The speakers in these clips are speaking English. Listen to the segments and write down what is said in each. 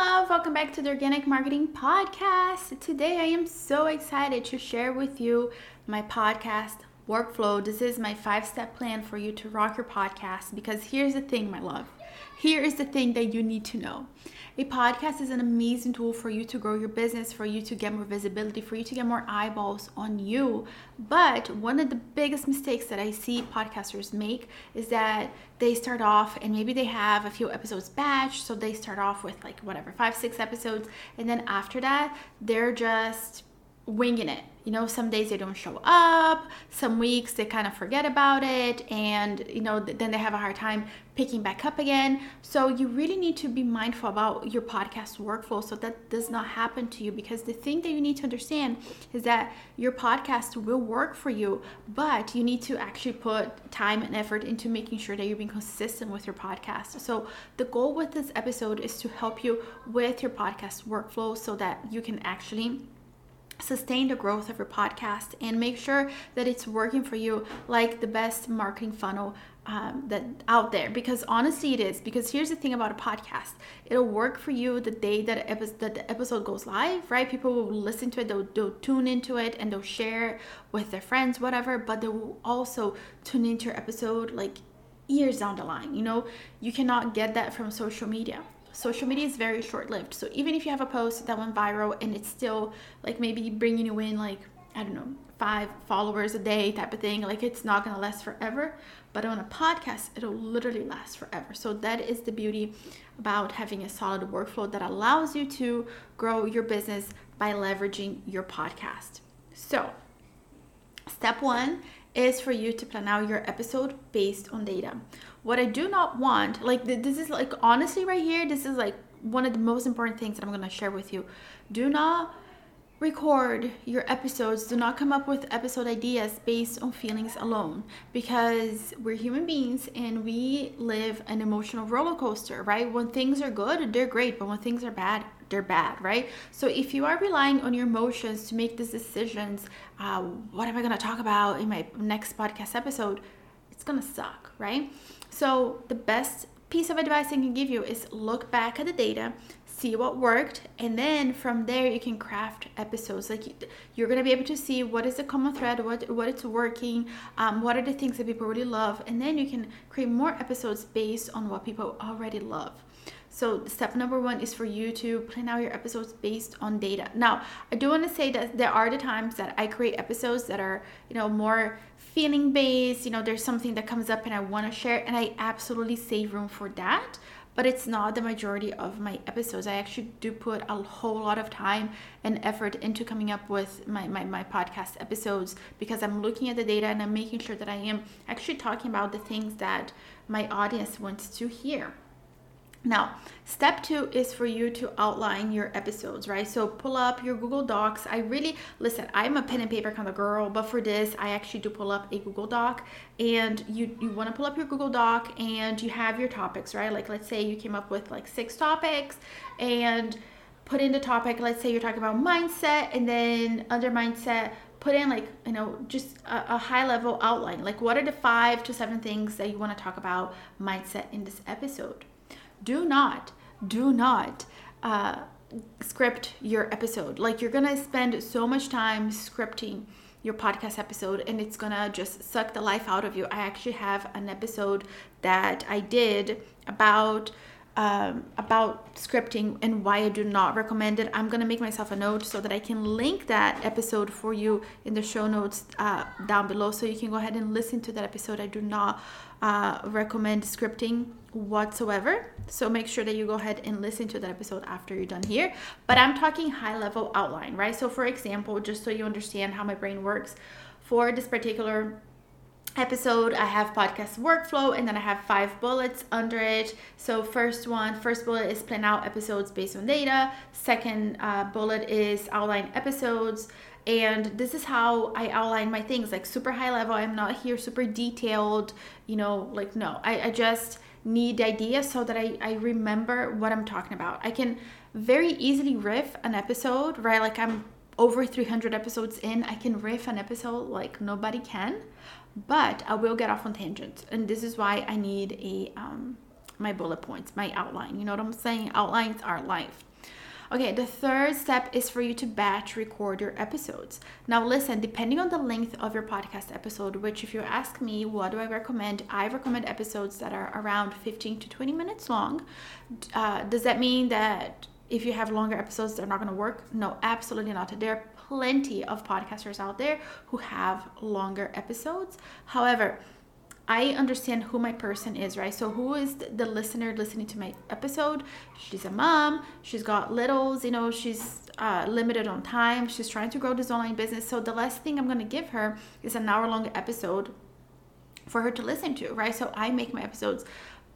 love, welcome back to the Organic Marketing Podcast. Today I am so excited to share with you my podcast workflow. This is my 5-step plan for you to rock your podcast, because here's the thing, my love. Here is the thing that you need to know. A podcast is an amazing tool for you to grow your business, for you to get more visibility, for you to get more eyeballs on you. But one of the biggest mistakes that I see podcasters make is that they start off and maybe they have a few episodes batched. So they start off with 5-6 episodes. And then after that, they're just winging it. You know, some days they don't show up, some weeks they kind of forget about it, and then they have a hard time picking back up again. So you really need to be mindful about your podcast workflow so that does not happen to you, because the thing that you need to understand is that your podcast will work for you, but you need to actually put time and effort into making sure that you're being consistent with your podcast. So the goal with this episode is to help you with your podcast workflow so that you can actually sustain the growth of your podcast and make sure that it's working for you like the best marketing funnel that out there, because honestly it is. Because here's the thing about a podcast: it'll work for you the day that the episode goes live, right? People will listen to it, they'll tune into it, and they'll share it with their friends, whatever, but they will also tune into your episode like years down the line. You cannot get that from social media. Social media is very short-lived. So even if you have a post that went viral and it's still maybe bringing you in 5 followers a day type of thing, it's not going to last forever. But on a podcast, it'll literally last forever. So that is the beauty about having a solid workflow that allows you to grow your business by leveraging your podcast. So step one is for you to plan out your episode based on data. What I do not want, this is honestly right here, this is one of the most important things that I'm going to share with you. Do not record your episodes. Do not come up with episode ideas based on feelings alone, because we're human beings and we live an emotional roller coaster, right? When things are good, they're great, but when things are bad, they're bad, right? So if you are relying on your emotions to make these decisions, what am I going to talk about in my next podcast episode? It's going to suck, right? So the best piece of advice I can give you is look back at the data, see what worked, and then from there you can craft episodes. You're going to be able to see what is the common thread, what it's working, what are the things that people really love, and then you can create more episodes based on what people already love. So step number one is for you to plan out your episodes based on data. Now, I do want to say that there are the times that I create episodes that are, more feeling based. There's something that comes up and I want to share, and I absolutely save room for that. But it's not the majority of my episodes. I actually do put a whole lot of time and effort into coming up with my podcast episodes, because I'm looking at the data and I'm making sure that I am actually talking about the things that my audience wants to hear. Now, step two is for you to outline your episodes, right? So pull up your Google Docs. I'm a pen and paper kind of girl, but for this, I actually do pull up a Google Doc. And you want to pull up your Google Doc and you have your topics, right? Let's say you came up with 6 topics and put in the topic. Let's say you're talking about mindset, and then under mindset, put in just a high level outline. What are the 5 to 7 things that you want to talk about mindset in this episode? Do not script your episode. You're going to spend so much time scripting your podcast episode, and it's going to just suck the life out of you. I actually have an episode that I did about scripting and why I do not recommend it. I'm going to make myself a note so that I can link that episode for you in the show notes down below, so you can go ahead and listen to that episode. I do not recommend scripting whatsoever. So make sure that you go ahead and listen to that episode after you're done here. But I'm talking high level outline, right? So for example, just so you understand how my brain works, for this particular episode, I have podcast workflow, and then I have 5 bullets under it. So first bullet is plan out episodes based on data. Second bullet is outline episodes. And this is how I outline my things, super high level. I'm not here super detailed, no, I just need ideas so that I remember what I'm talking about. I can very easily riff an episode, right? I'm over 300 episodes in. I can riff an episode like nobody can, but I will get off on tangents. And this is why I need my bullet points, my outline. You know what I'm saying? Outlines are life. Okay, the third step is for you to batch record your episodes. Now listen, depending on the length of your podcast episode, which if you ask me, what do I recommend episodes that are around 15 to 20 minutes long. Does that mean that if you have longer episodes, they're not going to work? No, absolutely not. There are plenty of podcasters out there who have longer episodes. However, I understand who my person is, right? So who is the listener listening to my episode? She's a mom, she's got littles, you know, she's limited on time, she's trying to grow this online business. So the last thing I'm going to give her is an hour-long episode for her to listen to, right? So I make my episodes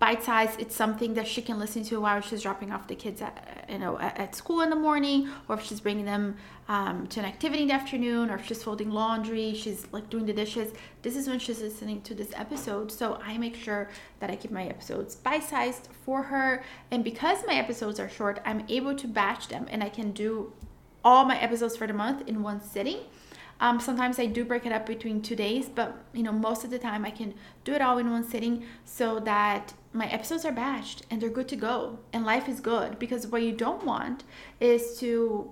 bite-sized. It's something that she can listen to while she's dropping off the kids at school in the morning, or if she's bringing them to an activity in the afternoon, or if she's folding laundry, she's like doing the dishes. This is when she's listening to this episode. So I make sure that I keep my episodes bite-sized for her. And because my episodes are short, I'm able to batch them, and I can do all my episodes for the month in one sitting. Sometimes I do break it up between 2 days, but you know, most of the time I can do it all in one sitting so that my episodes are batched and they're good to go and life is good. Because what you don't want is to,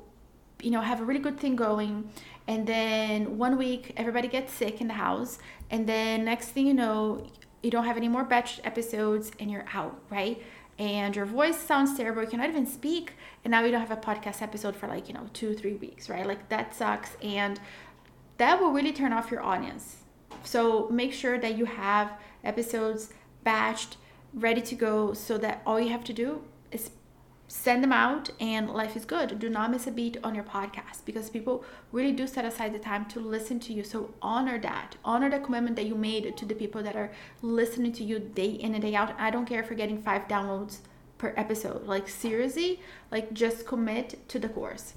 you know, have a really good thing going, and then 1 week everybody gets sick in the house, and then next thing you know, you don't have any more batched episodes and you're out, right? And your voice sounds terrible, you cannot even speak, and now you don't have a podcast episode for like, you know, 2-3 weeks, right? Like that sucks, and that will really turn off your audience. So make sure that you have episodes batched, ready to go, so that all you have to do is send them out and life is good. Do not miss a beat on your podcast, because people really do set aside the time to listen to you. So honor that. Honor the commitment that you made to the people that are listening to you day in and day out. I don't care if you're getting 5 downloads per episode. Like seriously, like just commit to the course.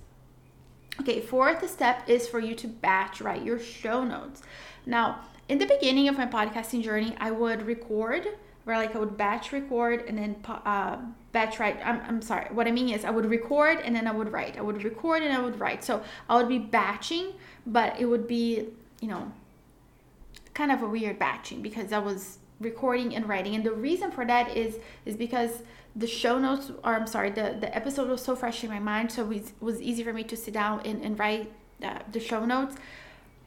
Okay, fourth step is for you to batch write your show notes. Now, in the beginning of my podcasting journey, I would record, where like I would batch record and then batch write. I'm sorry, what I mean is I would record and then I would write. I would record and I would write. So I would be batching, but it would be, you know, kind of a weird batching because I was recording and writing. And the reason for that is because the show notes, or I'm sorry, the episode was so fresh in my mind, so it was easy for me to sit down and write the show notes.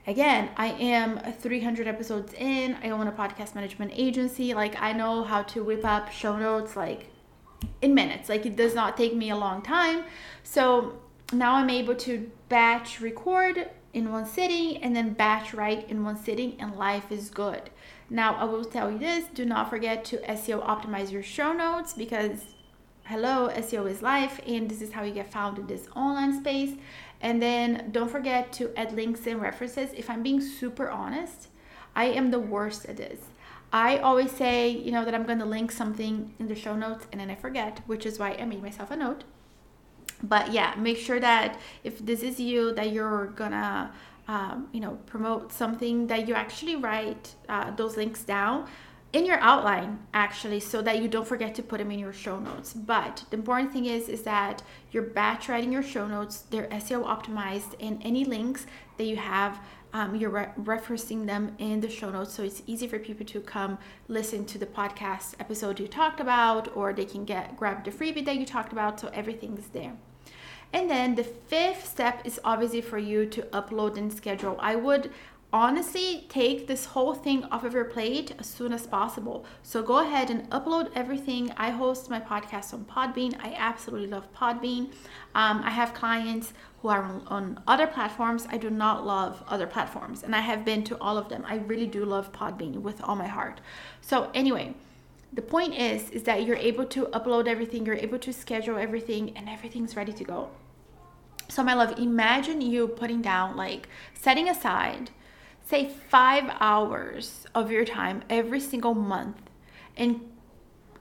Again, I am 300 episodes in. I own a podcast management agency. Like I know how to whip up show notes like in minutes. Like it does not take me a long time. So now I'm able to batch record in one sitting and then batch write in one sitting, and life is good. Now I will tell you this, do not forget to SEO optimize your show notes, because hello, SEO is life, and this is how you get found in this online space. And then don't forget to add links and references. If I'm being super honest, I am the worst at this. I always say, you know, that I'm going to link something in the show notes and then I forget, which is why I made myself a note. But yeah, make sure that if this is you, that you're gonna promote something, that you actually write those links down in your outline, actually, so that you don't forget to put them in your show notes. But the important thing is that you're batch writing your show notes, they're SEO optimized, and any links that you have, you're referencing them in the show notes, so it's easy for people to come listen to the podcast episode you talked about, or they can grab the freebie that you talked about, so everything's there. And then the fifth step is obviously for you to upload and schedule. I would honestly take this whole thing off of your plate as soon as possible. So go ahead and upload everything. I host my podcast on Podbean. I absolutely love Podbean. I have clients who are on other platforms. I do not love other platforms, and I have been to all of them. I really do love Podbean with all my heart. So anyway, the point is that you're able to upload everything, you're able to schedule everything, and everything's ready to go. So my love, imagine you putting down, like setting aside, say 5 hours of your time every single month, and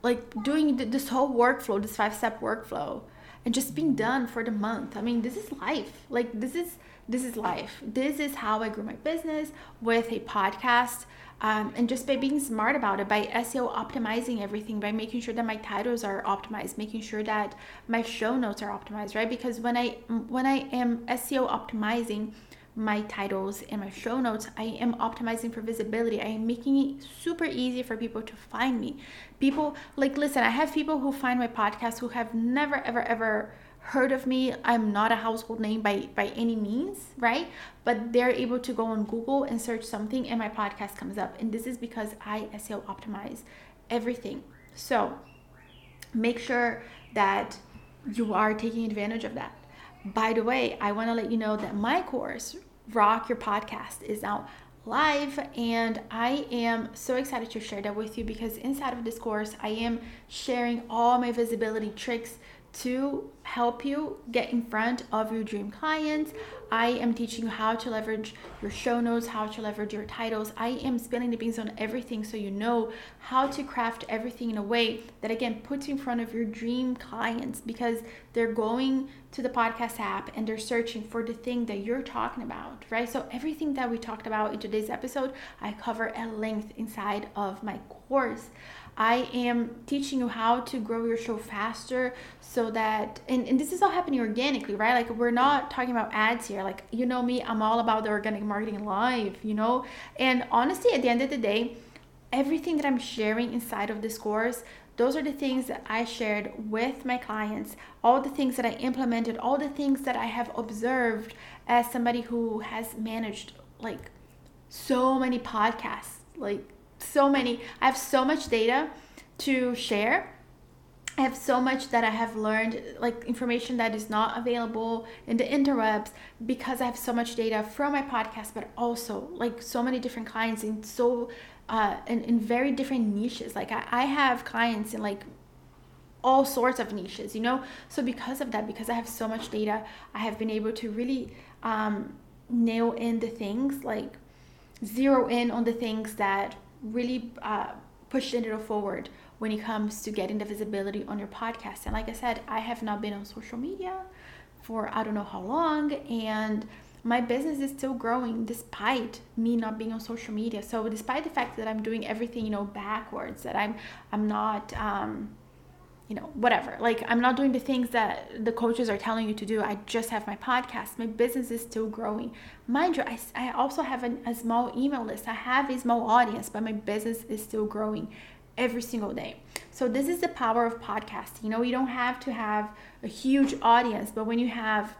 like doing this whole workflow, this 5-step workflow, and just being done for the month. I mean, this is life. Like this is life. This is how I grew my business with a podcast. And just by being smart about it, by SEO optimizing everything, by making sure that my titles are optimized, making sure that my show notes are optimized, right? Because when I am SEO optimizing my titles and my show notes, I am optimizing for visibility. I am making it super easy for people to find me. People, like, listen, I have people who find my podcast who have never, ever, ever heard of me. I'm not a household name by any means, right? But they're able to go on Google and search something and my podcast comes up. And this is because I SEO optimize everything. So make sure that you are taking advantage of that. By the way, I want to let you know that my course, Rock Your Podcast, is now live, and I am so excited to share that with you, because inside of this course I am sharing all my visibility tricks to help you get in front of your dream clients. I am teaching you how to leverage your show notes, how to leverage your titles. I am spilling the beans on everything, so you know how to craft everything in a way that, again, puts you in front of your dream clients, because they're going to the podcast app and they're searching for the thing that you're talking about, right? So everything that we talked about in today's episode, I cover at length inside of my course. I am teaching you how to grow your show faster, so that, and this is all happening organically, right? Like, we're not talking about ads here. Like, you know me, I'm all about the organic marketing live, you know? And honestly, at the end of the day, everything that I'm sharing inside of this course, those are the things that I shared with my clients, all the things that I implemented, all the things that I have observed as somebody who has managed like so many podcasts, like so many. I have so much data to share. I have so much that I have learned, like information that is not available in the interwebs, because I have so much data from my podcast, but also like so many different clients in so in very different niches. Like I have clients in like all sorts of niches, you know? So because of that, because I have so much data, I have been able to really nail in the things, like zero in on the things that really push the needle forward when it comes to getting the visibility on your podcast. And like I said, I have not been on social media for I don't know how long, and my business is still growing despite me not being on social media. So despite the fact that I'm doing everything, you know, backwards, that I'm not you know, whatever, like I'm not doing the things that the coaches are telling you to do. I just have my podcast. My business is still growing. Mind you, I also have a small email list. I have a small audience, but my business is still growing every single day. So this is the power of podcasting. You know, you don't have to have a huge audience, but when you have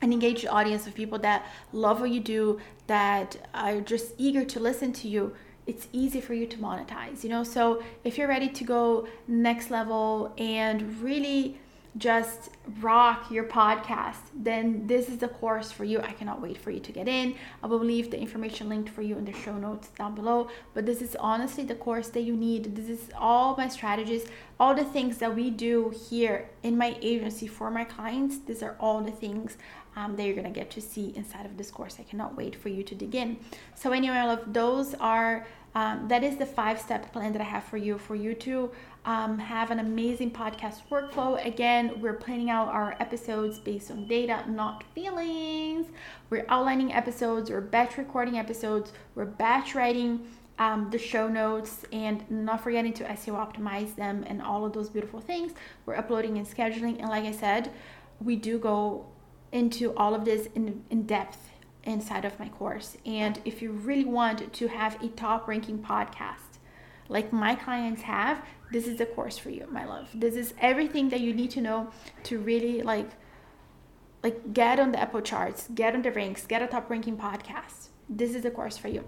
an engaged audience of people that love what you do, that are just eager to listen to you, it's easy for you to monetize, you know? So if you're ready to go next level and really just rock your podcast, then this is the course for you. I cannot wait for you to get in. I will leave the information linked for you in the show notes down below. But this is honestly the course that you need. This is all my strategies, all the things that we do here in my agency for my clients. These are all the things that you're gonna get to see inside of this course. I cannot wait for you to dig in. So anyway, all of those are that is the 5-step plan that I have for you to have an amazing podcast workflow. Again, we're planning out our episodes based on data, not feelings. We're outlining episodes, we're batch recording episodes, we're batch writing the show notes, and not forgetting to SEO optimize them and all of those beautiful things. We're uploading and scheduling, and like I said, we do go into all of this in depth inside of my course. And if you really want to have a top ranking podcast like my clients have, this is the course for you, my love. This is everything that you need to know to really like get on the Apple charts, get on the ranks, get a top ranking podcast. This is the course for you,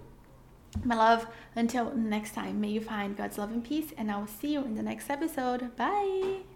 my love. Until next time, may you find God's love and peace, and I will see you in the next episode. Bye.